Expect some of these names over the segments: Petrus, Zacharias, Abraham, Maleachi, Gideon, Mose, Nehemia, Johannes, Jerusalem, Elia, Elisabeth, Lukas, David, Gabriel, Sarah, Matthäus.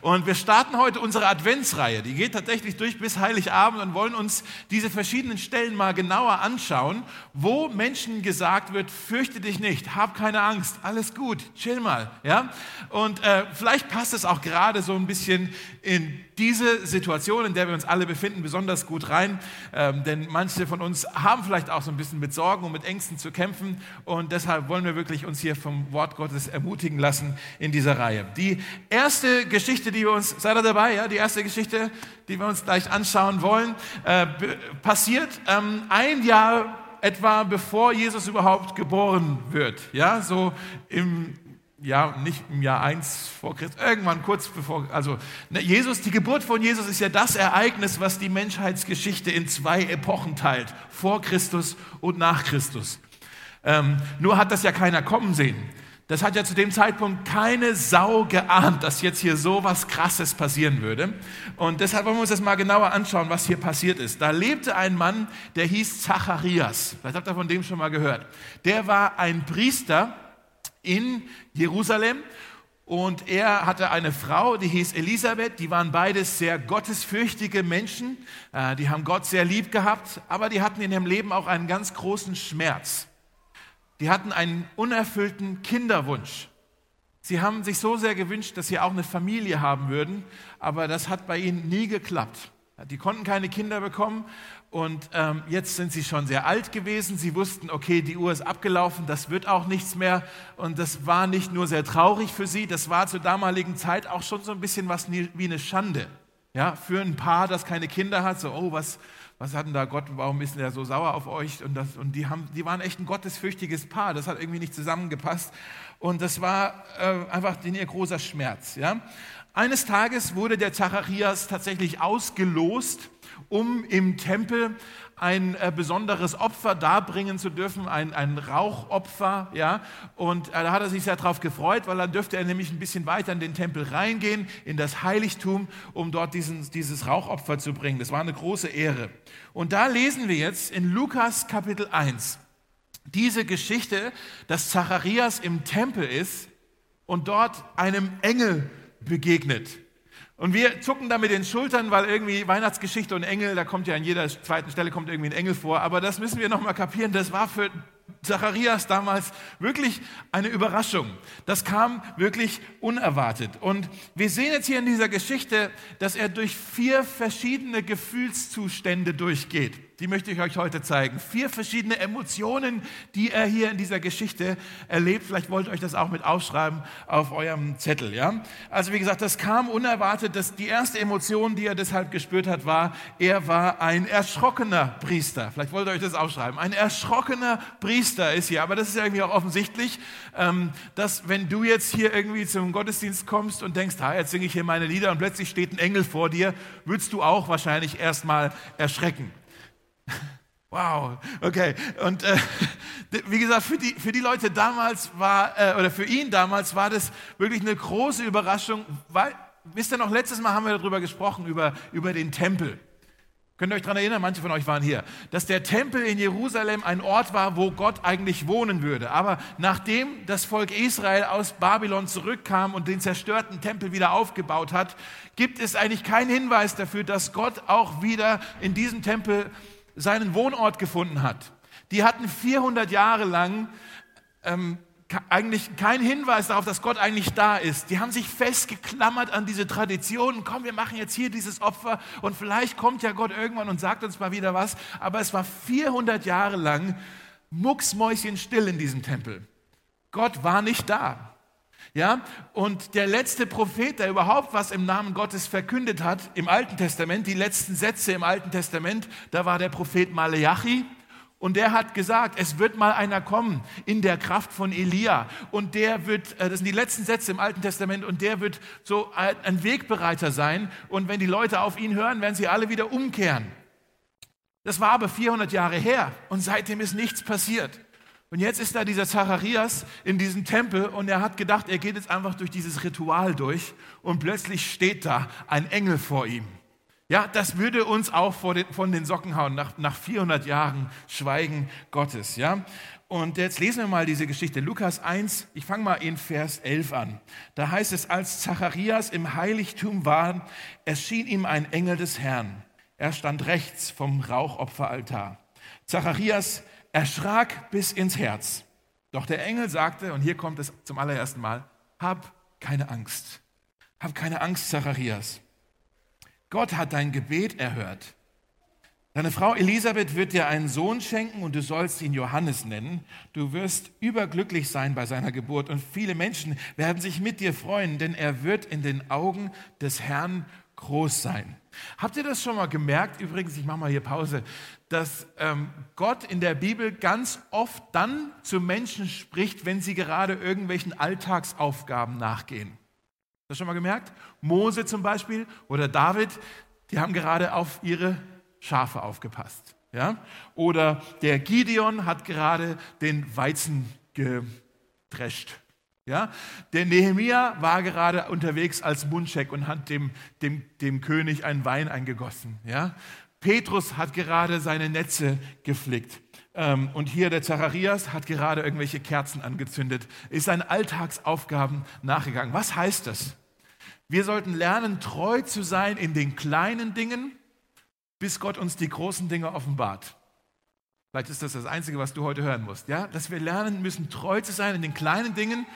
Und wir starten heute unsere Adventsreihe. Die geht tatsächlich durch bis Heiligabend und wollen uns diese verschiedenen Stellen mal genauer anschauen, wo Menschen gesagt wird, fürchte dich nicht, hab keine Angst, alles gut, chill mal. Ja? Und vielleicht passt es auch gerade so ein bisschen in diese Situation, in der wir uns alle befinden, besonders gut rein. Denn manche von uns haben vielleicht auch so ein bisschen mit Sorgen und mit Ängsten zu kämpfen. Und deshalb wollen wir wirklich uns hier vom Wort Gottes ermutigen lassen in dieser Reihe. Die erste Geschichte, die wir uns, seid ihr dabei? Ja? Die erste Geschichte, die wir uns gleich anschauen wollen, passiert ein Jahr etwa, bevor Jesus überhaupt geboren wird. Ja, so im ja, nicht im Jahr 1 vor Christus, irgendwann kurz bevor, also Jesus, die Geburt von Jesus ist ja das Ereignis, was die Menschheitsgeschichte in zwei Epochen teilt, vor Christus und nach Christus. Nur hat das ja keiner kommen sehen. Das hat ja zu dem Zeitpunkt keine Sau geahnt, dass jetzt hier so was Krasses passieren würde. Und deshalb wollen wir uns das mal genauer anschauen, was hier passiert ist. Da lebte ein Mann, der hieß Zacharias. Vielleicht habt ihr von dem schon mal gehört. Der war ein Priester in Jerusalem und er hatte eine Frau, die hieß Elisabeth, die waren beides sehr gottesfürchtige Menschen, die haben Gott sehr lieb gehabt, aber die hatten in ihrem Leben auch einen ganz großen Schmerz. Die hatten einen unerfüllten Kinderwunsch. Sie haben sich so sehr gewünscht, dass sie auch eine Familie haben würden, aber das hat bei ihnen nie geklappt. Die konnten keine Kinder bekommen und jetzt sind sie schon sehr alt gewesen. Sie wussten, okay, die Uhr ist abgelaufen, das wird auch nichts mehr. Und das war nicht nur sehr traurig für sie, das war zur damaligen Zeit auch schon so ein bisschen was wie eine Schande. Ja, für ein Paar, das keine Kinder hat, so, oh, was hat denn da Gott, warum ist denn der so sauer auf euch? Und die waren echt ein gottesfürchtiges Paar, das hat irgendwie nicht zusammengepasst. Und das war einfach ihr großer Schmerz, ja. Eines Tages wurde der Zacharias tatsächlich ausgelost, um im Tempel ein besonderes Opfer darbringen zu dürfen, ein Rauchopfer. Ja? Und da hat er sich sehr drauf gefreut, weil dann dürfte er nämlich ein bisschen weiter in den Tempel reingehen, in das Heiligtum, um dort dieses Rauchopfer zu bringen. Das war eine große Ehre. Und da lesen wir jetzt in Lukas Kapitel 1 diese Geschichte, dass Zacharias im Tempel ist und dort einem Engel begegnet. Und wir zucken da mit den Schultern, weil irgendwie Weihnachtsgeschichte und Engel, da kommt ja an jeder zweiten Stelle kommt irgendwie ein Engel vor, aber das müssen wir nochmal kapieren, das war für Zacharias damals wirklich eine Überraschung. Das kam wirklich unerwartet. Und wir sehen jetzt hier in dieser Geschichte, dass er durch 4 verschiedene Gefühlszustände durchgeht. Die möchte ich euch heute zeigen. 4 verschiedene Emotionen, die er hier in dieser Geschichte erlebt. Vielleicht wollt ihr euch das auch mit aufschreiben auf eurem Zettel. Ja? Also wie gesagt, das kam unerwartet. Die erste Emotion, die er deshalb gespürt hat, war, er war ein erschrockener Priester. Vielleicht wollt ihr euch das aufschreiben. Ein erschrockener Priester ist hier. Aber das ist irgendwie auch offensichtlich, dass wenn du jetzt hier irgendwie zum Gottesdienst kommst und denkst, jetzt singe ich hier meine Lieder und plötzlich steht ein Engel vor dir, würdest du auch wahrscheinlich erstmal erschrecken. Wow, okay. Und wie gesagt, für die Leute damals war, oder für ihn damals war das wirklich eine große Überraschung, weil, wisst ihr noch, letztes Mal haben wir darüber gesprochen, über den Tempel. Könnt ihr euch daran erinnern, manche von euch waren hier, dass der Tempel in Jerusalem ein Ort war, wo Gott eigentlich wohnen würde. Aber nachdem das Volk Israel aus Babylon zurückkam und den zerstörten Tempel wieder aufgebaut hat, gibt es eigentlich keinen Hinweis dafür, dass Gott auch wieder in diesem Tempel seinen Wohnort gefunden hat. Die hatten 400 Jahre lang eigentlich kein Hinweis darauf, dass Gott eigentlich da ist. Die haben sich festgeklammert an diese Traditionen. Komm, wir machen jetzt hier dieses Opfer und vielleicht kommt ja Gott irgendwann und sagt uns mal wieder was. Aber es war 400 Jahre lang mucksmäuschenstill in diesem Tempel. Gott war nicht da. Ja, und der letzte Prophet, der überhaupt was im Namen Gottes verkündet hat, im Alten Testament, die letzten Sätze im Alten Testament, da war der Prophet Maleachi. Und der hat gesagt, es wird mal einer kommen in der Kraft von Elia. Und der wird, das sind die letzten Sätze im Alten Testament, und der wird so ein Wegbereiter sein. Und wenn die Leute auf ihn hören, werden sie alle wieder umkehren. Das war aber 400 Jahre her und seitdem ist nichts passiert. Und jetzt ist da dieser Zacharias in diesem Tempel und er hat gedacht, er geht jetzt einfach durch dieses Ritual durch und plötzlich steht da ein Engel vor ihm. Ja, das würde uns auch von den Socken hauen, nach 400 Jahren Schweigen Gottes. Ja? Und jetzt lesen wir mal diese Geschichte. Lukas 1, ich fange mal in Vers 11 an. Da heißt es, als Zacharias im Heiligtum war, erschien ihm ein Engel des Herrn. Er stand rechts vom Rauchopferaltar. Zacharias erschrak bis ins Herz. Doch der Engel sagte, und hier kommt es zum allerersten Mal, hab keine Angst. Hab keine Angst, Zacharias. Gott hat dein Gebet erhört. Deine Frau Elisabeth wird dir einen Sohn schenken und du sollst ihn Johannes nennen. Du wirst überglücklich sein bei seiner Geburt und viele Menschen werden sich mit dir freuen, denn er wird in den Augen des Herrn groß sein. Habt ihr das schon mal gemerkt? Übrigens, ich mache mal hier Pause, dass Gott in der Bibel ganz oft dann zu Menschen spricht, wenn sie gerade irgendwelchen Alltagsaufgaben nachgehen. Das schon mal gemerkt? Mose zum Beispiel oder David, die haben gerade auf ihre Schafe aufgepasst. Ja? Oder der Gideon hat gerade den Weizen gedrescht. Ja? Der Nehemia war gerade unterwegs als Mundscheck und hat dem König einen Wein eingegossen. Ja? Petrus hat gerade seine Netze geflickt. Und hier der Zacharias hat gerade irgendwelche Kerzen angezündet, ist seinen Alltagsaufgaben nachgegangen. Was heißt das? Wir sollten lernen, treu zu sein in den kleinen Dingen, bis Gott uns die großen Dinge offenbart. Vielleicht ist das das Einzige, was du heute hören musst, ja? Dass wir lernen müssen, treu zu sein in den kleinen Dingen,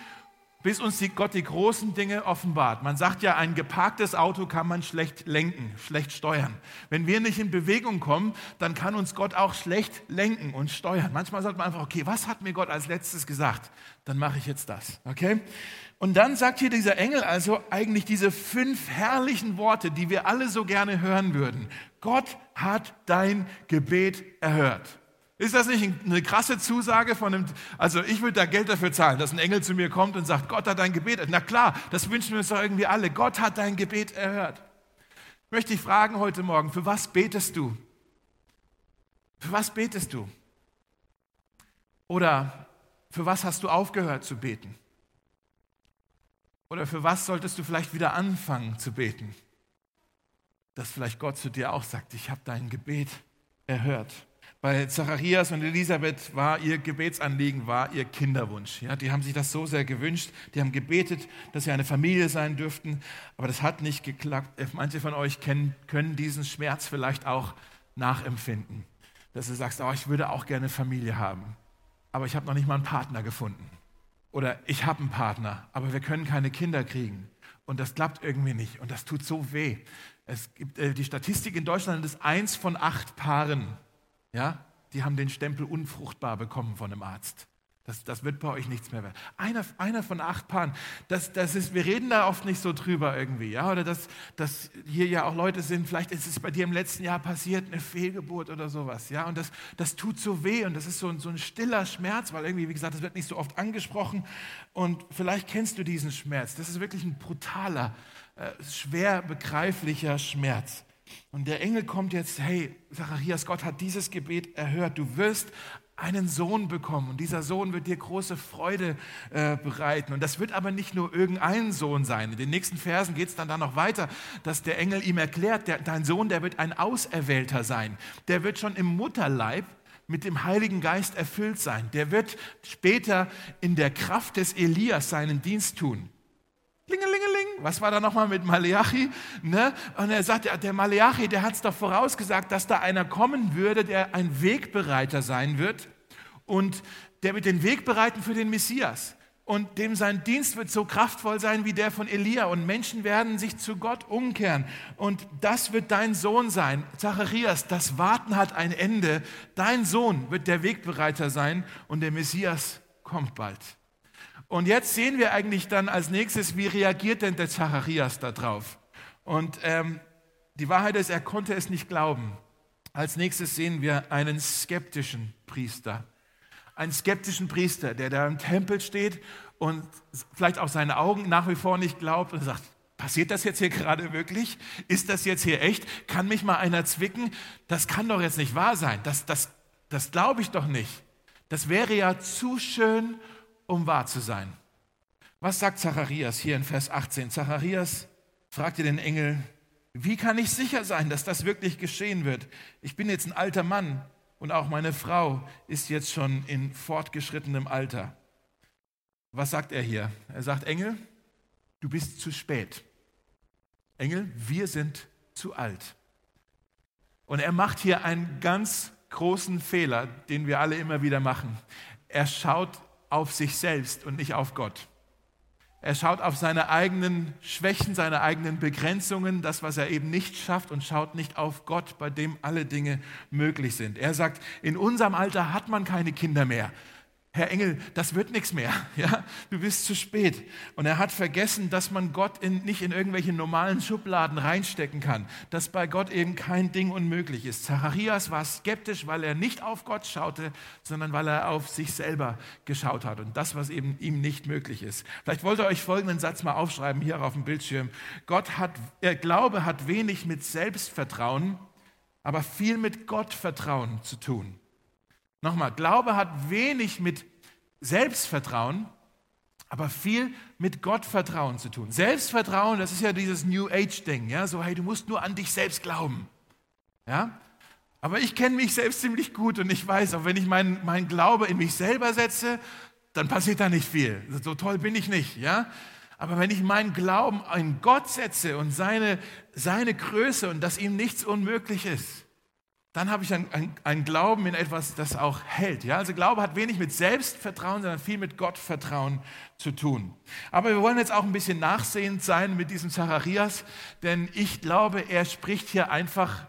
bis uns Gott die großen Dinge offenbart. Man sagt ja, ein geparktes Auto kann man schlecht lenken, schlecht steuern. Wenn wir nicht in Bewegung kommen, dann kann uns Gott auch schlecht lenken und steuern. Manchmal sagt man einfach, okay, was hat mir Gott als letztes gesagt? Dann mache ich jetzt das, okay? Und dann sagt hier dieser Engel also eigentlich diese 5 herrlichen Worte, die wir alle so gerne hören würden. Gott hat dein Gebet erhört. Ist das nicht eine krasse Zusage von einem, also ich würde da Geld dafür zahlen, dass ein Engel zu mir kommt und sagt, Gott hat dein Gebet erhört. Na klar, das wünschen wir uns doch irgendwie alle. Gott hat dein Gebet erhört. Möchte ich fragen heute Morgen, für was betest du? Für was betest du? Oder für was hast du aufgehört zu beten? Oder für was solltest du vielleicht wieder anfangen zu beten? Dass vielleicht Gott zu dir auch sagt, ich habe dein Gebet erhört. Bei Zacharias und Elisabeth war ihr Gebetsanliegen, war ihr Kinderwunsch. Ja, die haben sich das so sehr gewünscht, die haben gebetet, dass sie eine Familie sein dürften, aber das hat nicht geklappt. Manche von euch können diesen Schmerz vielleicht auch nachempfinden, dass du sagst, oh, ich würde auch gerne Familie haben, aber ich habe noch nicht mal einen Partner gefunden. Oder ich habe einen Partner, aber wir können keine Kinder kriegen. Und das klappt irgendwie nicht und das tut so weh. Es gibt die Statistik in Deutschland, das ist 1 von 8 Paaren, ja, die haben den Stempel unfruchtbar bekommen von einem Arzt. Das wird bei euch nichts mehr werden. Einer von 8 Paaren. Das ist, wir reden da oft nicht so drüber irgendwie. Ja? Oder dass hier ja auch Leute sind, vielleicht ist es bei dir im letzten Jahr passiert, eine Fehlgeburt oder sowas. Ja? Und das tut so weh und das ist so ein stiller Schmerz, weil irgendwie, wie gesagt, das wird nicht so oft angesprochen. Und vielleicht kennst du diesen Schmerz. Das ist wirklich ein brutaler, schwer begreiflicher Schmerz. Und der Engel kommt jetzt, hey, Zacharias, Gott hat dieses Gebet erhört. Du wirst einen Sohn bekommen und dieser Sohn wird dir große Freude bereiten. Und das wird aber nicht nur irgendein Sohn sein. In den nächsten Versen geht es dann noch weiter, dass der Engel ihm erklärt, dein Sohn, der wird ein Auserwählter sein. Der wird schon im Mutterleib mit dem Heiligen Geist erfüllt sein. Der wird später in der Kraft des Elias seinen Dienst tun. Klingelingeling, was war da nochmal mit Maleachi? Ne? Und er sagt, der Maleachi, der hat es doch vorausgesagt, dass da einer kommen würde, der ein Wegbereiter sein wird und der wird den Weg bereiten für den Messias. Und dem sein Dienst wird so kraftvoll sein wie der von Elia und Menschen werden sich zu Gott umkehren. Und das wird dein Sohn sein. Zacharias, das Warten hat ein Ende. Dein Sohn wird der Wegbereiter sein und der Messias kommt bald. Und jetzt sehen wir eigentlich dann als nächstes, wie reagiert denn der Zacharias da drauf? Und die Wahrheit ist, er konnte es nicht glauben. Als nächstes sehen wir einen skeptischen Priester. Einen skeptischen Priester, der da im Tempel steht und vielleicht auch seine Augen nach wie vor nicht glaubt und sagt, passiert das jetzt hier gerade wirklich? Ist das jetzt hier echt? Kann mich mal einer zwicken? Das kann doch jetzt nicht wahr sein. Das glaube ich doch nicht. Das wäre ja zu schön, um wahr zu sein. Was sagt Zacharias hier in Vers 18? Zacharias fragte den Engel, Wie kann ich sicher sein, dass das wirklich geschehen wird? Ich bin jetzt ein alter Mann und auch meine Frau ist jetzt schon in fortgeschrittenem Alter. Was sagt er hier? Er sagt, Engel, du bist zu spät. Engel, wir sind zu alt. Und er macht hier einen ganz großen Fehler, den wir alle immer wieder machen. Er schaut auf sich selbst und nicht auf Gott. Er schaut auf seine eigenen Schwächen, seine eigenen Begrenzungen, das, was er eben nicht schafft, und schaut nicht auf Gott, bei dem alle Dinge möglich sind. Er sagt, in unserem Alter hat man keine Kinder mehr. Herr Engel, das wird nichts mehr. Ja? Du bist zu spät. Und er hat vergessen, dass man Gott nicht in irgendwelche normalen Schubladen reinstecken kann, dass bei Gott eben kein Ding unmöglich ist. Zacharias war skeptisch, weil er nicht auf Gott schaute, sondern weil er auf sich selber geschaut hat und das, was eben ihm nicht möglich ist. Vielleicht wollt ihr euch folgenden Satz mal aufschreiben, hier auf dem Bildschirm. Glaube hat wenig mit Selbstvertrauen, aber viel mit Gottvertrauen zu tun. Nochmal, Glaube hat wenig mit Selbstvertrauen, aber viel mit Gottvertrauen zu tun. Selbstvertrauen, das ist ja dieses New Age-Ding, ja? So, hey, du musst nur an dich selbst glauben. Ja? Aber ich kenne mich selbst ziemlich gut und ich weiß, auch wenn ich mein Glaube in mich selber setze, dann passiert da nicht viel. So toll bin ich nicht, ja? Aber wenn ich meinen Glauben an Gott setze und seine Größe und dass ihm nichts unmöglich ist, dann habe ich einen Glauben in etwas, das auch hält. Ja? Also Glaube hat wenig mit Selbstvertrauen, sondern viel mit Gottvertrauen zu tun. Aber wir wollen jetzt auch ein bisschen nachsehend sein mit diesem Zacharias, denn ich glaube, er spricht hier einfach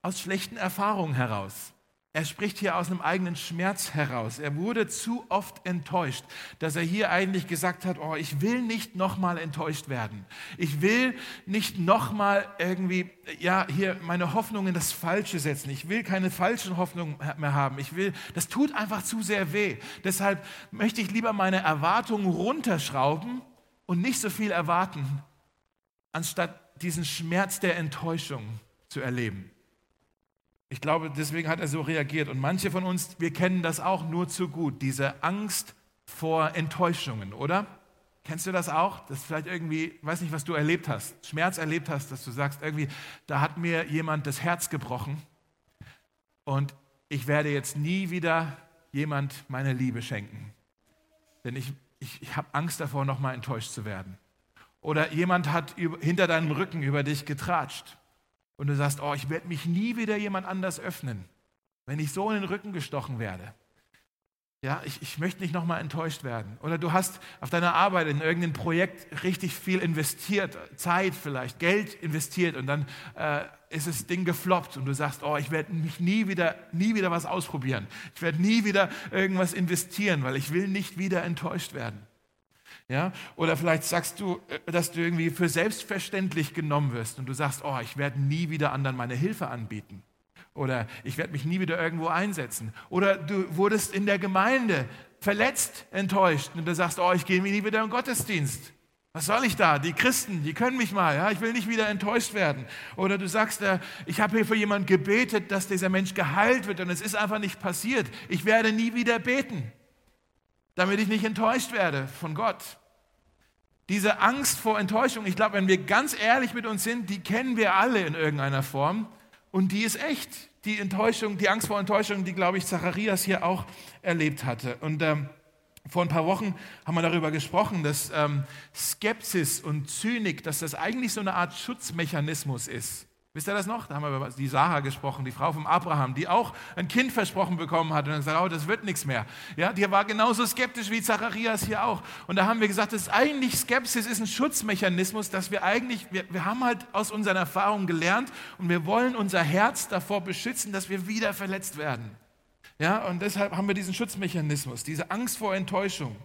aus schlechten Erfahrungen heraus. Er spricht hier aus einem eigenen Schmerz heraus. Er wurde zu oft enttäuscht, dass er hier eigentlich gesagt hat, oh, ich will nicht nochmal enttäuscht werden. Ich will nicht nochmal irgendwie, ja, hier meine Hoffnung in das Falsche setzen. Ich will keine falschen Hoffnungen mehr haben. Das tut einfach zu sehr weh. Deshalb möchte ich lieber meine Erwartungen runterschrauben und nicht so viel erwarten, anstatt diesen Schmerz der Enttäuschung zu erleben. Ich glaube, deswegen hat er so reagiert. Und manche von uns, wir kennen das auch nur zu gut, diese Angst vor Enttäuschungen, oder? Kennst du das auch? Dass vielleicht irgendwie, weiß nicht, was du erlebt hast, Schmerz erlebt hast, dass du sagst, irgendwie, da hat mir jemand das Herz gebrochen und ich werde jetzt nie wieder jemand meine Liebe schenken. Denn ich habe Angst davor, nochmal enttäuscht zu werden. Oder jemand hat hinter deinem Rücken über dich getratscht. Und du sagst, oh, ich werde mich nie wieder jemand anders öffnen, wenn ich so in den Rücken gestochen werde. Ja, ich möchte nicht nochmal enttäuscht werden. Oder du hast auf deiner Arbeit in irgendein Projekt richtig viel investiert, Zeit vielleicht, Geld investiert und dann ist das Ding gefloppt und du sagst, oh, ich werde mich nie wieder was ausprobieren. Ich werde nie wieder irgendwas investieren, weil ich will nicht wieder enttäuscht werden. Ja? Oder vielleicht sagst du, dass du irgendwie für selbstverständlich genommen wirst und du sagst, oh, ich werde nie wieder anderen meine Hilfe anbieten oder ich werde mich nie wieder irgendwo einsetzen. Oder du wurdest in der Gemeinde verletzt, enttäuscht und du sagst, oh, ich gehe nie wieder in den Gottesdienst. Was soll ich da? Die Christen, die können mich mal, ja? Ich will nicht wieder enttäuscht werden. Oder du sagst, ich habe hier für jemanden gebetet, dass dieser Mensch geheilt wird und es ist einfach nicht passiert. Ich werde nie wieder beten, damit ich nicht enttäuscht werde von Gott. Diese Angst vor Enttäuschung, ich glaube, wenn wir ganz ehrlich mit uns sind, die kennen wir alle in irgendeiner Form und die ist echt. Die Enttäuschung, die Angst vor Enttäuschung, die, glaube ich, Zacharias hier auch erlebt hatte. Und vor ein paar Wochen haben wir darüber gesprochen, dass Skepsis und Zynik, dass das eigentlich so eine Art Schutzmechanismus ist. Wisst ihr das noch? Da haben wir über die Sarah gesprochen, die Frau vom Abraham, die auch ein Kind versprochen bekommen hat und dann gesagt, oh, das wird nichts mehr. Ja, die war genauso skeptisch wie Zacharias hier auch. Und da haben wir gesagt, dass eigentlich Skepsis ist ein Schutzmechanismus, dass wir haben halt aus unseren Erfahrungen gelernt und wir wollen unser Herz davor beschützen, dass wir wieder verletzt werden. Ja, und deshalb haben wir diesen Schutzmechanismus, diese Angst vor Enttäuschung.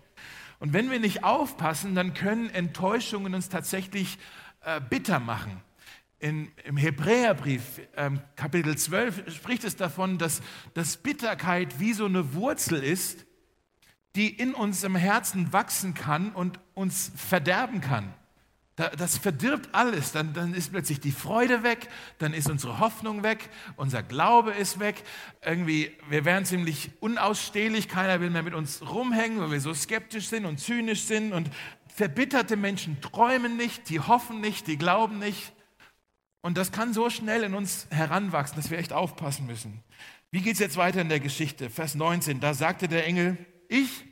Und wenn wir nicht aufpassen, dann können Enttäuschungen uns tatsächlich bitter machen. Im Hebräerbrief, Kapitel 12, spricht es davon, dass Bitterkeit wie so eine Wurzel ist, die in unserem Herzen wachsen kann und uns verderben kann. Das verdirbt alles, dann ist plötzlich die Freude weg, dann ist unsere Hoffnung weg, unser Glaube ist weg, irgendwie, wir werden ziemlich unausstehlich, keiner will mehr mit uns rumhängen, weil wir so skeptisch sind und zynisch sind und verbitterte Menschen träumen nicht, die hoffen nicht, die glauben nicht. Und das kann so schnell in uns heranwachsen, dass wir echt aufpassen müssen. Wie geht es jetzt weiter in der Geschichte? Vers 19, da sagte der Engel, ich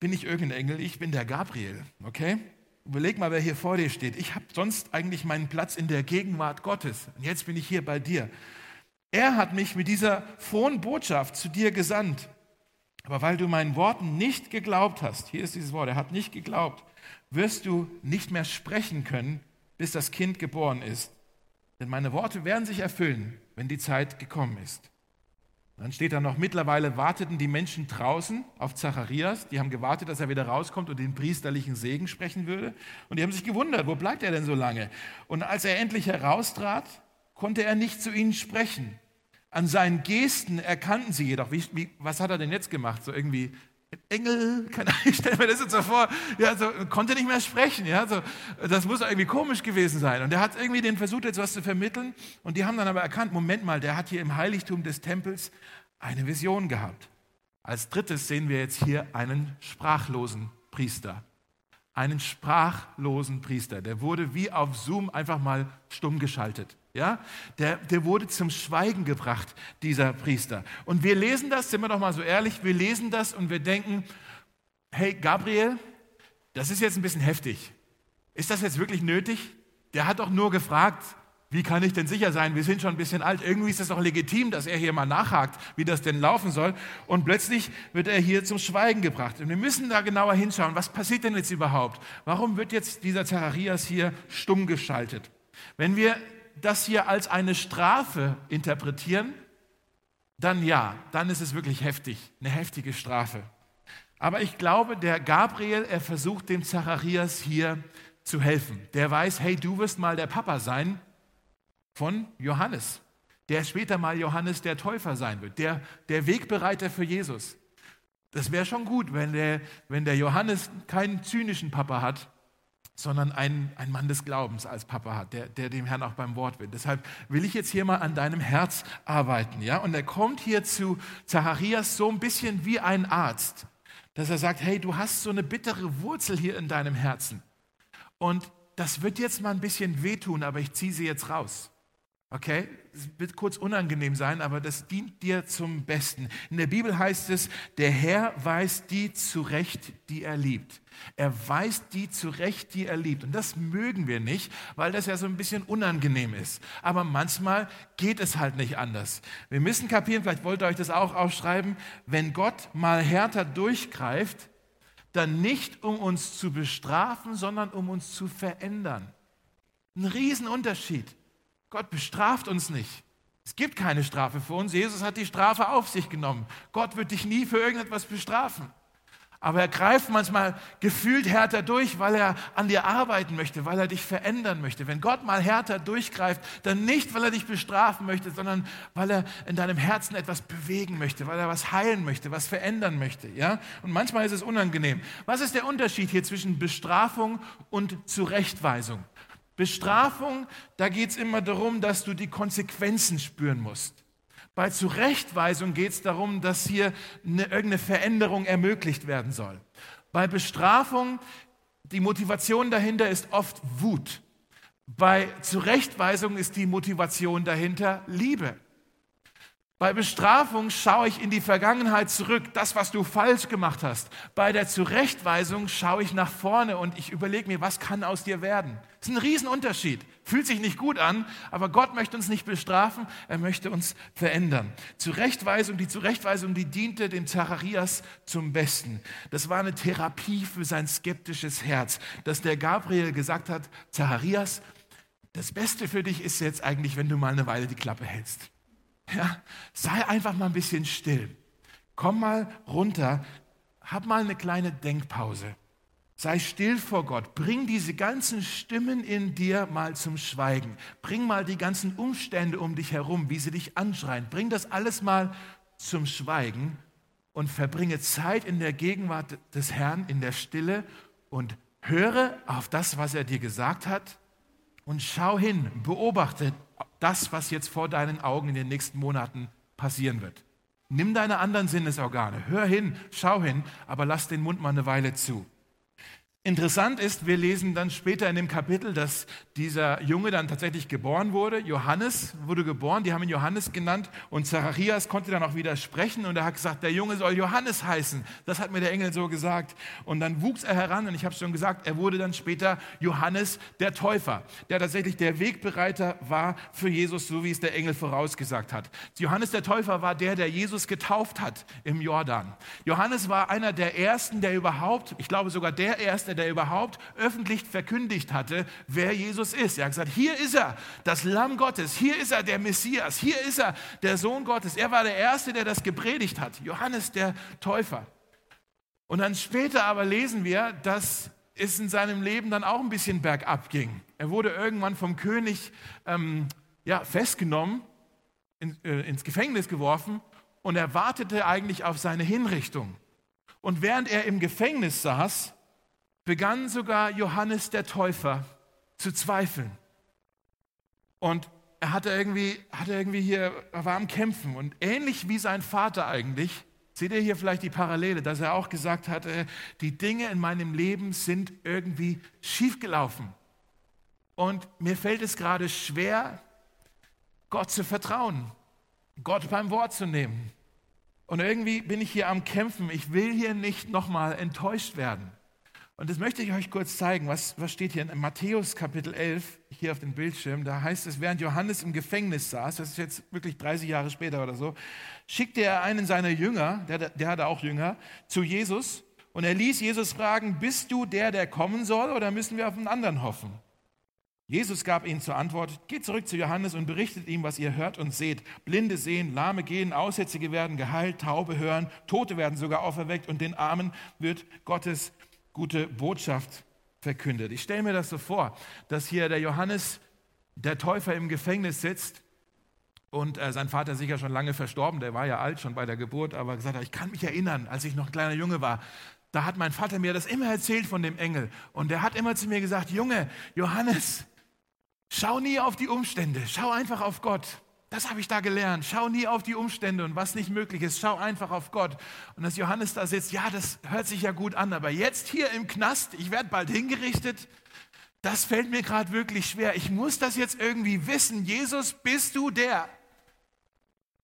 bin nicht irgendein Engel, ich bin der Gabriel. Okay? Überleg mal, wer hier vor dir steht. Ich habe sonst eigentlich meinen Platz in der Gegenwart Gottes. Und jetzt bin ich hier bei dir. Er hat mich mit dieser frohen Botschaft zu dir gesandt. Aber weil du meinen Worten nicht geglaubt hast, hier ist dieses Wort, er hat nicht geglaubt, wirst du nicht mehr sprechen können, bis das Kind geboren ist. Denn meine Worte werden sich erfüllen, wenn die Zeit gekommen ist. Dann steht da noch, mittlerweile warteten die Menschen draußen auf Zacharias. Die haben gewartet, dass er wieder rauskommt und den priesterlichen Segen sprechen würde. Und die haben sich gewundert, wo bleibt er denn so lange? Und als er endlich heraustrat, konnte er nicht zu ihnen sprechen. An seinen Gesten erkannten sie jedoch, was hat er denn jetzt gemacht? So irgendwie, Engel, ich stelle mir das jetzt so vor, ja, so, konnte nicht mehr sprechen. Ja, so, das muss irgendwie komisch gewesen sein. Und er hat irgendwie den versucht, jetzt was zu vermitteln. Und die haben dann aber erkannt, Moment mal, der hat hier im Heiligtum des Tempels eine Vision gehabt. Als drittes sehen wir jetzt hier einen sprachlosen Priester. Einen sprachlosen Priester. Der wurde wie auf Zoom einfach mal stumm geschaltet. Ja, der wurde zum Schweigen gebracht, dieser Priester. Und wir lesen das, sind wir doch mal so ehrlich, wir lesen das und wir denken, hey Gabriel, das ist jetzt ein bisschen heftig. Ist das jetzt wirklich nötig? Der hat doch nur gefragt, wie kann ich denn sicher sein? Wir sind schon ein bisschen alt. Irgendwie ist das doch legitim, dass er hier mal nachhakt, wie das denn laufen soll. Und plötzlich wird er hier zum Schweigen gebracht. Und wir müssen da genauer hinschauen, was passiert denn jetzt überhaupt? Warum wird jetzt dieser Zacharias hier stumm geschaltet? Wenn wir das hier als eine Strafe interpretieren, dann ja, dann ist es wirklich heftig, eine heftige Strafe. Aber ich glaube, der Gabriel, er versucht dem Zacharias hier zu helfen. Der weiß, hey, du wirst mal der Papa sein von Johannes, der später mal Johannes der Täufer sein wird, der Wegbereiter für Jesus. Das wäre schon gut, wenn der Johannes keinen zynischen Papa hat, sondern ein Mann des Glaubens als Papa hat, der dem Herrn auch beim Wort will. Deshalb will ich jetzt hier mal an deinem Herz arbeiten. Ja? Und er kommt hier zu Zacharias so ein bisschen wie ein Arzt, dass er sagt, hey, du hast so eine bittere Wurzel hier in deinem Herzen. Und das wird jetzt mal ein bisschen wehtun, aber ich ziehe sie jetzt raus. Okay, es wird kurz unangenehm sein, aber das dient dir zum Besten. In der Bibel heißt es, der Herr weist die zurecht, die er liebt. Er weist die zurecht, die er liebt. Und das mögen wir nicht, weil das ja so ein bisschen unangenehm ist. Aber manchmal geht es halt nicht anders. Wir müssen kapieren, vielleicht wollt ihr euch das auch aufschreiben, wenn Gott mal härter durchgreift, dann nicht um uns zu bestrafen, sondern um uns zu verändern. Ein Riesenunterschied. Gott bestraft uns nicht. Es gibt keine Strafe für uns. Jesus hat die Strafe auf sich genommen. Gott wird dich nie für irgendetwas bestrafen. Aber er greift manchmal gefühlt härter durch, weil er an dir arbeiten möchte, weil er dich verändern möchte. Wenn Gott mal härter durchgreift, dann nicht, weil er dich bestrafen möchte, sondern weil er in deinem Herzen etwas bewegen möchte, weil er was heilen möchte, was verändern möchte. Ja? Und manchmal ist es unangenehm. Was ist der Unterschied hier zwischen Bestrafung und Zurechtweisung? Bestrafung, da geht es immer darum, dass du die Konsequenzen spüren musst. Bei Zurechtweisung geht es darum, dass hier irgendeine Veränderung ermöglicht werden soll. Bei Bestrafung, die Motivation dahinter ist oft Wut. Bei Zurechtweisung ist die Motivation dahinter Liebe. Bei Bestrafung schaue ich in die Vergangenheit zurück, das, was du falsch gemacht hast. Bei der Zurechtweisung schaue ich nach vorne und ich überlege mir, was kann aus dir werden. Das ist ein Riesenunterschied. Fühlt sich nicht gut an, aber Gott möchte uns nicht bestrafen, er möchte uns verändern. Zurechtweisung, die diente dem Zacharias zum Besten. Das war eine Therapie für sein skeptisches Herz, dass der Gabriel gesagt hat, Zacharias, das Beste für dich ist jetzt eigentlich, wenn du mal eine Weile die Klappe hältst. Ja, sei einfach mal ein bisschen still. Komm mal runter, hab mal eine kleine Denkpause. Sei still vor Gott. Bring diese ganzen Stimmen in dir mal zum Schweigen. Bring mal die ganzen Umstände um dich herum, wie sie dich anschreien. Bring das alles mal zum Schweigen und verbringe Zeit in der Gegenwart des Herrn, in der Stille und höre auf das, was er dir gesagt hat und schau hin, beobachte das, was jetzt vor deinen Augen in den nächsten Monaten passieren wird. Nimm deine anderen Sinnesorgane, hör hin, schau hin, aber lass den Mund mal eine Weile zu. Interessant ist, wir lesen dann später in dem Kapitel, dass dieser Junge dann tatsächlich geboren wurde. Johannes wurde geboren, die haben ihn Johannes genannt und Zacharias konnte dann auch wieder sprechen und er hat gesagt, der Junge soll Johannes heißen. Das hat mir der Engel so gesagt. Und dann wuchs er heran und ich habe es schon gesagt, er wurde dann später Johannes der Täufer, der tatsächlich der Wegbereiter war für Jesus, so wie es der Engel vorausgesagt hat. Johannes der Täufer war der Jesus getauft hat im Jordan. Johannes war einer der Ersten, der überhaupt, ich glaube sogar der Erste, der überhaupt öffentlich verkündigt hatte, wer Jesus ist. Er hat gesagt, hier ist er, das Lamm Gottes, hier ist er, der Messias, hier ist er, der Sohn Gottes. Er war der Erste, der das gepredigt hat, Johannes der Täufer. Und dann später aber lesen wir, dass es in seinem Leben dann auch ein bisschen bergab ging. Er wurde irgendwann vom König festgenommen, ins Gefängnis geworfen und er wartete eigentlich auf seine Hinrichtung. Und während er im Gefängnis saß, begann sogar Johannes der Täufer zu zweifeln. Und er war am Kämpfen. Und ähnlich wie sein Vater eigentlich, seht ihr hier vielleicht die Parallele, dass er auch gesagt hatte, die Dinge in meinem Leben sind irgendwie schiefgelaufen. Und mir fällt es gerade schwer, Gott zu vertrauen, Gott beim Wort zu nehmen. Und irgendwie bin ich hier am Kämpfen. Ich will hier nicht nochmal enttäuscht werden. Und das möchte ich euch kurz zeigen, was steht hier in Matthäus Kapitel 11, hier auf dem Bildschirm, da heißt es, während Johannes im Gefängnis saß, das ist jetzt wirklich 30 Jahre später oder so, schickte er einen seiner Jünger, der hatte auch Jünger, zu Jesus und er ließ Jesus fragen, bist du der kommen soll oder müssen wir auf einen anderen hoffen? Jesus gab ihnen zur Antwort, geht zurück zu Johannes und berichtet ihm, was ihr hört und seht. Blinde sehen, Lahme gehen, Aussätzige werden geheilt, Taube hören, Tote werden sogar auferweckt und den Armen wird Gottes gute Botschaft verkündet. Ich stelle mir das so vor, dass hier der Johannes, der Täufer, im Gefängnis sitzt und sein Vater sicher schon lange verstorben, der war ja alt schon bei der Geburt, aber gesagt hat, ich kann mich erinnern, als ich noch ein kleiner Junge war, da hat mein Vater mir das immer erzählt von dem Engel und der hat immer zu mir gesagt, Junge, Johannes, schau nie auf die Umstände, schau einfach auf Gott. Das habe ich da gelernt. Schau nie auf die Umstände und was nicht möglich ist. Schau einfach auf Gott. Und dass Johannes da sitzt, ja, das hört sich ja gut an, aber jetzt hier im Knast, ich werde bald hingerichtet, das fällt mir gerade wirklich schwer. Ich muss das jetzt irgendwie wissen. Jesus, bist du der?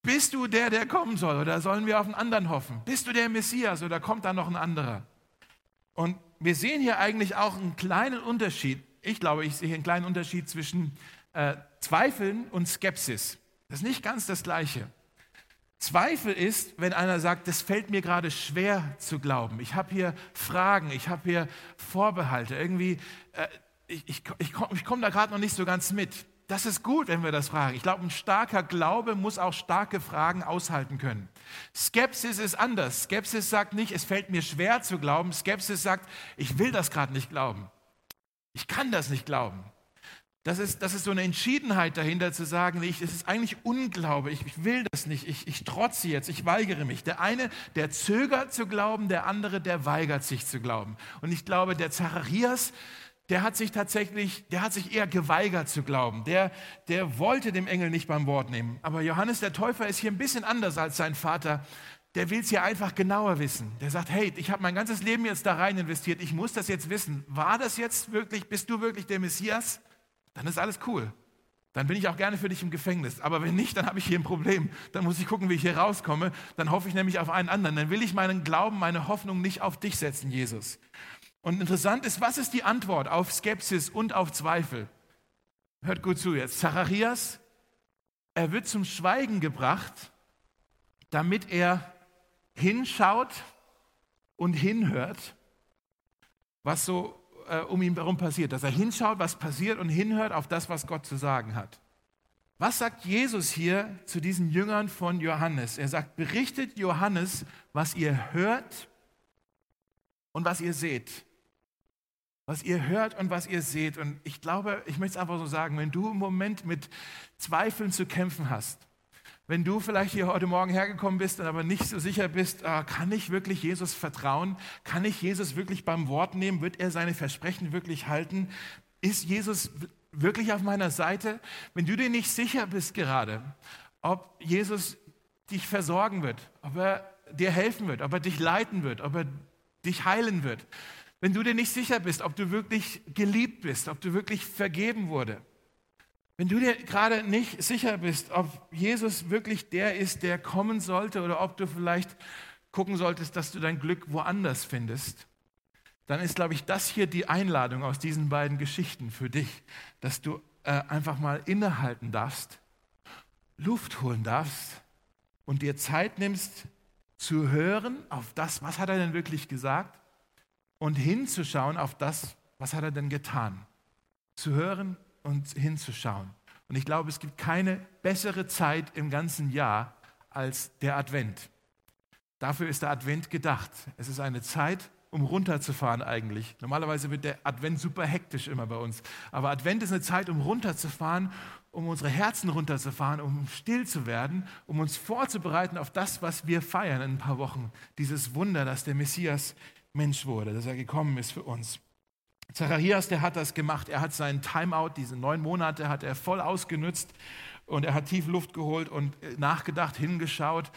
Bist du der kommen soll? Oder sollen wir auf einen anderen hoffen? Bist du der Messias oder kommt da noch ein anderer? Und wir sehen hier eigentlich auch einen kleinen Unterschied. Ich glaube, ich sehe hier einen kleinen Unterschied zwischen Zweifeln und Skepsis. Das ist nicht ganz das Gleiche. Zweifel ist, wenn einer sagt, das fällt mir gerade schwer zu glauben. Ich habe hier Fragen, ich habe hier Vorbehalte. Irgendwie, ich komme da gerade noch nicht so ganz mit. Das ist gut, wenn wir das fragen. Ich glaube, ein starker Glaube muss auch starke Fragen aushalten können. Skepsis ist anders. Skepsis sagt nicht, es fällt mir schwer zu glauben. Skepsis sagt, ich will das gerade nicht glauben. Ich kann das nicht glauben. Das ist so eine Entschiedenheit dahinter zu sagen, es ist eigentlich Unglaube, ich will das nicht, ich trotze jetzt, ich weigere mich. Der eine, der zögert zu glauben, der andere, der weigert sich zu glauben. Und ich glaube, der Zacharias, der hat sich eher geweigert zu glauben. Der wollte dem Engel nicht beim Wort nehmen. Aber Johannes der Täufer ist hier ein bisschen anders als sein Vater. Der will es hier einfach genauer wissen. Der sagt, hey, ich habe mein ganzes Leben jetzt da rein investiert, ich muss das jetzt wissen. War das jetzt wirklich, bist du wirklich der Messias? Dann ist alles cool. Dann bin ich auch gerne für dich im Gefängnis. Aber wenn nicht, dann habe ich hier ein Problem. Dann muss ich gucken, wie ich hier rauskomme. Dann hoffe ich nämlich auf einen anderen. Dann will ich meinen Glauben, meine Hoffnung nicht auf dich setzen, Jesus. Und interessant ist, was ist die Antwort auf Skepsis und auf Zweifel? Hört gut zu jetzt. Zacharias, er wird zum Schweigen gebracht, damit er hinschaut und hinhört, was so um ihn herum passiert, dass er hinschaut, was passiert und hinhört auf das, was Gott zu sagen hat. Was sagt Jesus hier zu diesen Jüngern von Johannes? Er sagt, berichtet Johannes, was ihr hört und was ihr seht. Was ihr hört und was ihr seht. Und ich glaube, ich möchte es einfach so sagen, wenn du im Moment mit Zweifeln zu kämpfen hast, wenn du vielleicht hier heute Morgen hergekommen bist und aber nicht so sicher bist, kann ich wirklich Jesus vertrauen? Kann ich Jesus wirklich beim Wort nehmen? Wird er seine Versprechen wirklich halten? Ist Jesus wirklich auf meiner Seite? Wenn du dir nicht sicher bist gerade, ob Jesus dich versorgen wird, ob er dir helfen wird, ob er dich leiten wird, ob er dich heilen wird, Wenn du dir nicht sicher bist, ob du wirklich geliebt bist, ob du wirklich vergeben wurde, wenn du dir gerade nicht sicher bist, ob Jesus wirklich der ist, der kommen sollte, oder ob du vielleicht gucken solltest, dass du dein Glück woanders findest, dann ist, glaube ich, das hier die Einladung aus diesen beiden Geschichten für dich, dass du einfach mal innehalten darfst, Luft holen darfst und dir Zeit nimmst, zu hören auf das, was hat er denn wirklich gesagt, und hinzuschauen auf das, was hat er denn getan. Zu hören und hinzuschauen. Und ich glaube, es gibt keine bessere Zeit im ganzen Jahr als der Advent. Dafür ist der Advent gedacht. Es ist eine Zeit, um runterzufahren eigentlich. Normalerweise wird der Advent super hektisch immer bei uns. Aber Advent ist eine Zeit, um runterzufahren, um unsere Herzen runterzufahren, um still zu werden, um uns vorzubereiten auf das, was wir feiern in ein paar Wochen. Dieses Wunder, dass der Messias Mensch wurde, dass er gekommen ist für uns. Zacharias, der hat das gemacht. Er hat seinen Timeout, diese 9 Monate, hat er voll ausgenutzt. Und er hat tief Luft geholt und nachgedacht, hingeschaut,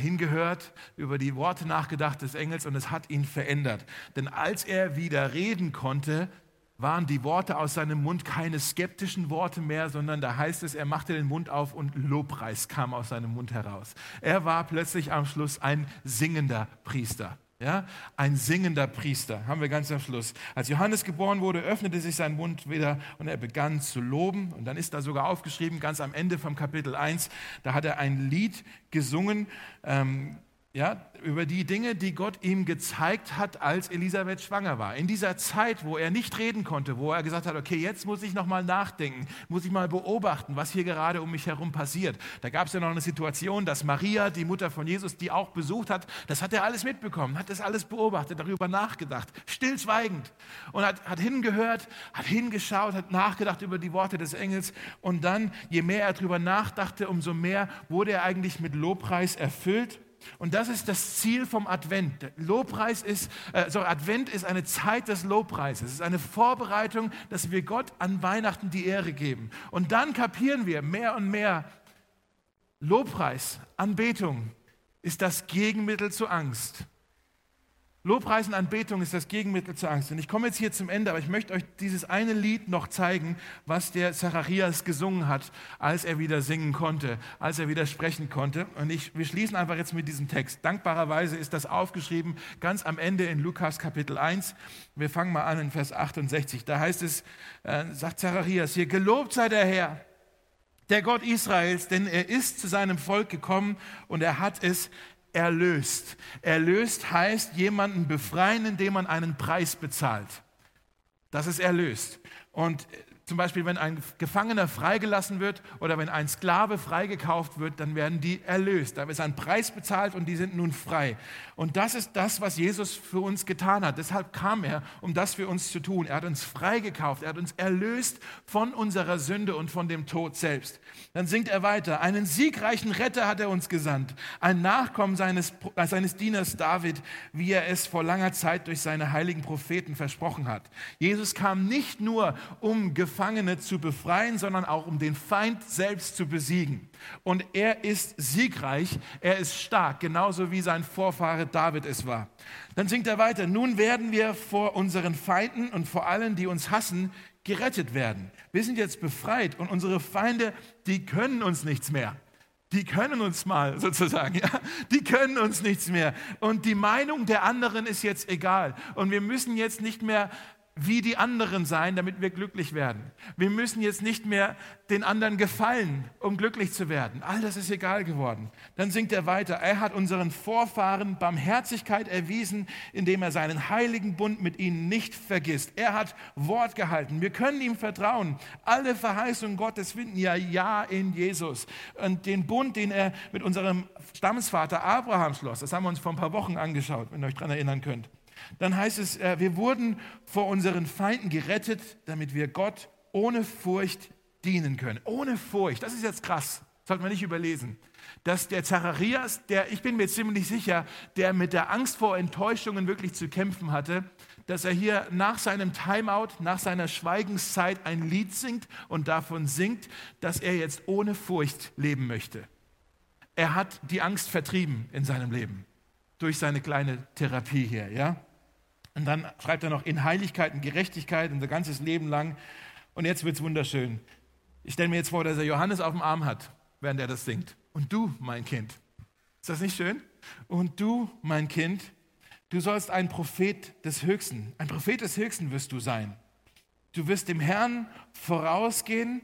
hingehört, über die Worte nachgedacht des Engels, und es hat ihn verändert. Denn als er wieder reden konnte, waren die Worte aus seinem Mund keine skeptischen Worte mehr, sondern da heißt es, er machte den Mund auf und Lobpreis kam aus seinem Mund heraus. Er war plötzlich am Schluss ein singender Priester. Ja, ein singender Priester, haben wir ganz am Schluss. Als Johannes geboren wurde, öffnete sich sein Mund wieder und er begann zu loben. Und dann ist da sogar aufgeschrieben, ganz am Ende vom Kapitel 1, da hat er ein Lied gesungen, über die Dinge, die Gott ihm gezeigt hat, als Elisabeth schwanger war. In dieser Zeit, wo er nicht reden konnte, wo er gesagt hat, okay, jetzt muss ich nochmal nachdenken, muss ich mal beobachten, was hier gerade um mich herum passiert. Da gab es ja noch eine Situation, dass Maria, die Mutter von Jesus, die auch besucht hat, das hat er alles mitbekommen, hat das alles beobachtet, darüber nachgedacht, stillschweigend, und hat hingehört, hat hingeschaut, hat nachgedacht über die Worte des Engels, und dann, je mehr er darüber nachdachte, umso mehr wurde er eigentlich mit Lobpreis erfüllt. Und das ist das Ziel vom Advent. Advent ist eine Zeit des Lobpreises. Es ist eine Vorbereitung, dass wir Gott an Weihnachten die Ehre geben. Und dann kapieren wir mehr und mehr, Lobpreis, Anbetung ist das Gegenmittel zur Angst. Lobpreis und Anbetung ist das Gegenmittel zur Angst. Und ich komme jetzt hier zum Ende, aber ich möchte euch dieses eine Lied noch zeigen, was der Zacharias gesungen hat, als er wieder singen konnte, als er wieder sprechen konnte. Und wir schließen einfach jetzt mit diesem Text. Dankbarerweise ist das aufgeschrieben, ganz am Ende in Lukas Kapitel 1. Wir fangen mal an in Vers 68. Da heißt es, sagt Zacharias hier, gelobt sei der Herr, der Gott Israels, denn er ist zu seinem Volk gekommen und er hat es erlöst. Erlöst heißt jemanden befreien, indem man einen Preis bezahlt. Das ist erlöst. Und zum Beispiel, wenn ein Gefangener freigelassen wird oder wenn ein Sklave freigekauft wird, dann werden die erlöst. Da ist ein Preis bezahlt und die sind nun frei. Und das ist das, was Jesus für uns getan hat. Deshalb kam er, um das für uns zu tun. Er hat uns freigekauft, er hat uns erlöst von unserer Sünde und von dem Tod selbst. Dann singt er weiter. Einen siegreichen Retter hat er uns gesandt, ein Nachkommen seines Dieners David, wie er es vor langer Zeit durch seine heiligen Propheten versprochen hat. Jesus kam nicht nur, um Gefangene zu befreien, sondern auch um den Feind selbst zu besiegen. Und er ist siegreich, er ist stark, genauso wie sein Vorfahre David es war. Dann singt er weiter, nun werden wir vor unseren Feinden und vor allen, die uns hassen, gerettet werden. Wir sind jetzt befreit und unsere Feinde, die können uns nichts mehr. Die können uns mal sozusagen, ja? Die können uns nichts mehr. Und die Meinung der anderen ist jetzt egal. Und wir müssen jetzt nicht mehr wie die anderen sein, damit wir glücklich werden. Wir müssen jetzt nicht mehr den anderen gefallen, um glücklich zu werden. All das ist egal geworden. Dann singt er weiter. Er hat unseren Vorfahren Barmherzigkeit erwiesen, indem er seinen heiligen Bund mit ihnen nicht vergisst. Er hat Wort gehalten. Wir können ihm vertrauen. Alle Verheißungen Gottes finden ja in Jesus. Und den Bund, den er mit unserem Stammesvater Abraham schloss, das haben wir uns vor ein paar Wochen angeschaut, wenn ihr euch daran erinnern könnt. Dann heißt es, wir wurden vor unseren Feinden gerettet, damit wir Gott ohne Furcht dienen können. Ohne Furcht, das ist jetzt krass, das sollte man nicht überlesen. Dass der Zacharias, ich bin mir ziemlich sicher, der mit der Angst vor Enttäuschungen wirklich zu kämpfen hatte, dass er hier nach seinem Timeout, nach seiner Schweigenszeit ein Lied singt und davon singt, dass er jetzt ohne Furcht leben möchte. Er hat die Angst vertrieben in seinem Leben. Durch seine kleine Therapie hier, ja. Und dann schreibt er noch in Heiligkeit und Gerechtigkeit unser ganzes Leben lang. Und jetzt wird es wunderschön. Ich stelle mir jetzt vor, dass er Johannes auf dem Arm hat, während er das singt. Und du, mein Kind. Ist das nicht schön? Und du, mein Kind, du sollst ein Prophet des Höchsten. Ein Prophet des Höchsten wirst du sein. Du wirst dem Herrn vorausgehen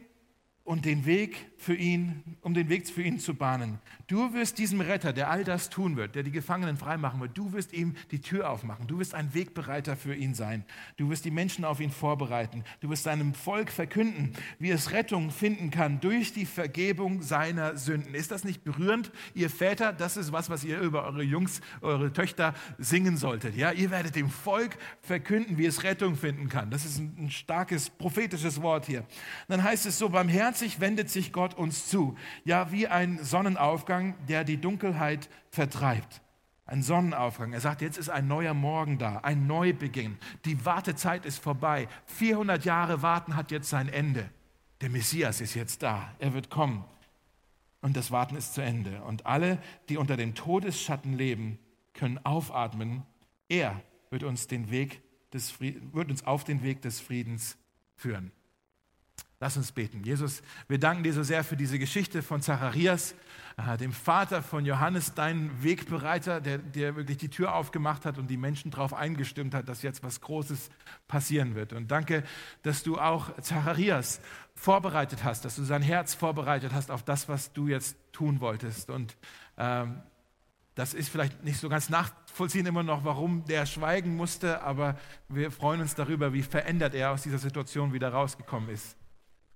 und den Weg für ihn, um den Weg für ihn zu bahnen. Du wirst diesem Retter, der all das tun wird, der die Gefangenen freimachen wird, du wirst ihm die Tür aufmachen. Du wirst ein Wegbereiter für ihn sein. Du wirst die Menschen auf ihn vorbereiten. Du wirst seinem Volk verkünden, wie es Rettung finden kann durch die Vergebung seiner Sünden. Ist das nicht berührend, ihr Väter? Das ist was ihr über eure Jungs, eure Töchter singen solltet. Ja? Ihr werdet dem Volk verkünden, wie es Rettung finden kann. Das ist ein starkes prophetisches Wort hier. Und dann heißt es so, barmherzig wendet sich Gott uns zu. Ja, wie ein Sonnenaufgang, der die Dunkelheit vertreibt. Ein Sonnenaufgang. Er sagt, jetzt ist ein neuer Morgen da, ein Neubeginn. Die Wartezeit ist vorbei. 400 Jahre warten hat jetzt sein Ende. Der Messias ist jetzt da. Er wird kommen. Und das Warten ist zu Ende. Und alle, die unter dem Todesschatten leben, können aufatmen. Er wird uns auf den Weg des Friedens führen. Lass uns beten. Jesus, wir danken dir so sehr für diese Geschichte von Zacharias, dem Vater von Johannes, dein Wegbereiter, der dir wirklich die Tür aufgemacht hat und die Menschen darauf eingestimmt hat, dass jetzt was Großes passieren wird. Und danke, dass du auch Zacharias vorbereitet hast, dass du sein Herz vorbereitet hast auf das, was du jetzt tun wolltest. Und das ist vielleicht nicht so ganz nachvollziehen immer noch, warum der schweigen musste, aber wir freuen uns darüber, wie verändert er aus dieser Situation wieder rausgekommen ist.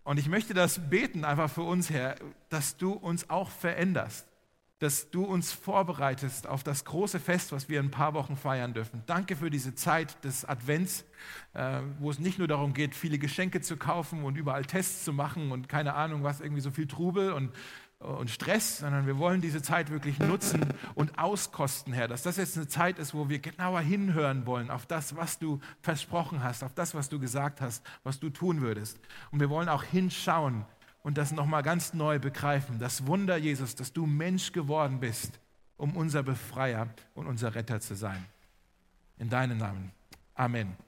Und ich möchte das beten einfach für uns, Herr, dass du uns auch veränderst, dass du uns vorbereitest auf das große Fest, was wir in ein paar Wochen feiern dürfen. Danke für diese Zeit des Advents, wo es nicht nur darum geht, viele Geschenke zu kaufen und überall Tests zu machen und keine Ahnung was, irgendwie so viel Trubel und Stress, sondern wir wollen diese Zeit wirklich nutzen und auskosten, Herr, dass das jetzt eine Zeit ist, wo wir genauer hinhören wollen auf das, was du versprochen hast, auf das, was du gesagt hast, was du tun würdest. Und wir wollen auch hinschauen und das nochmal ganz neu begreifen, das Wunder, Jesus, dass du Mensch geworden bist, um unser Befreier und unser Retter zu sein. In deinem Namen. Amen.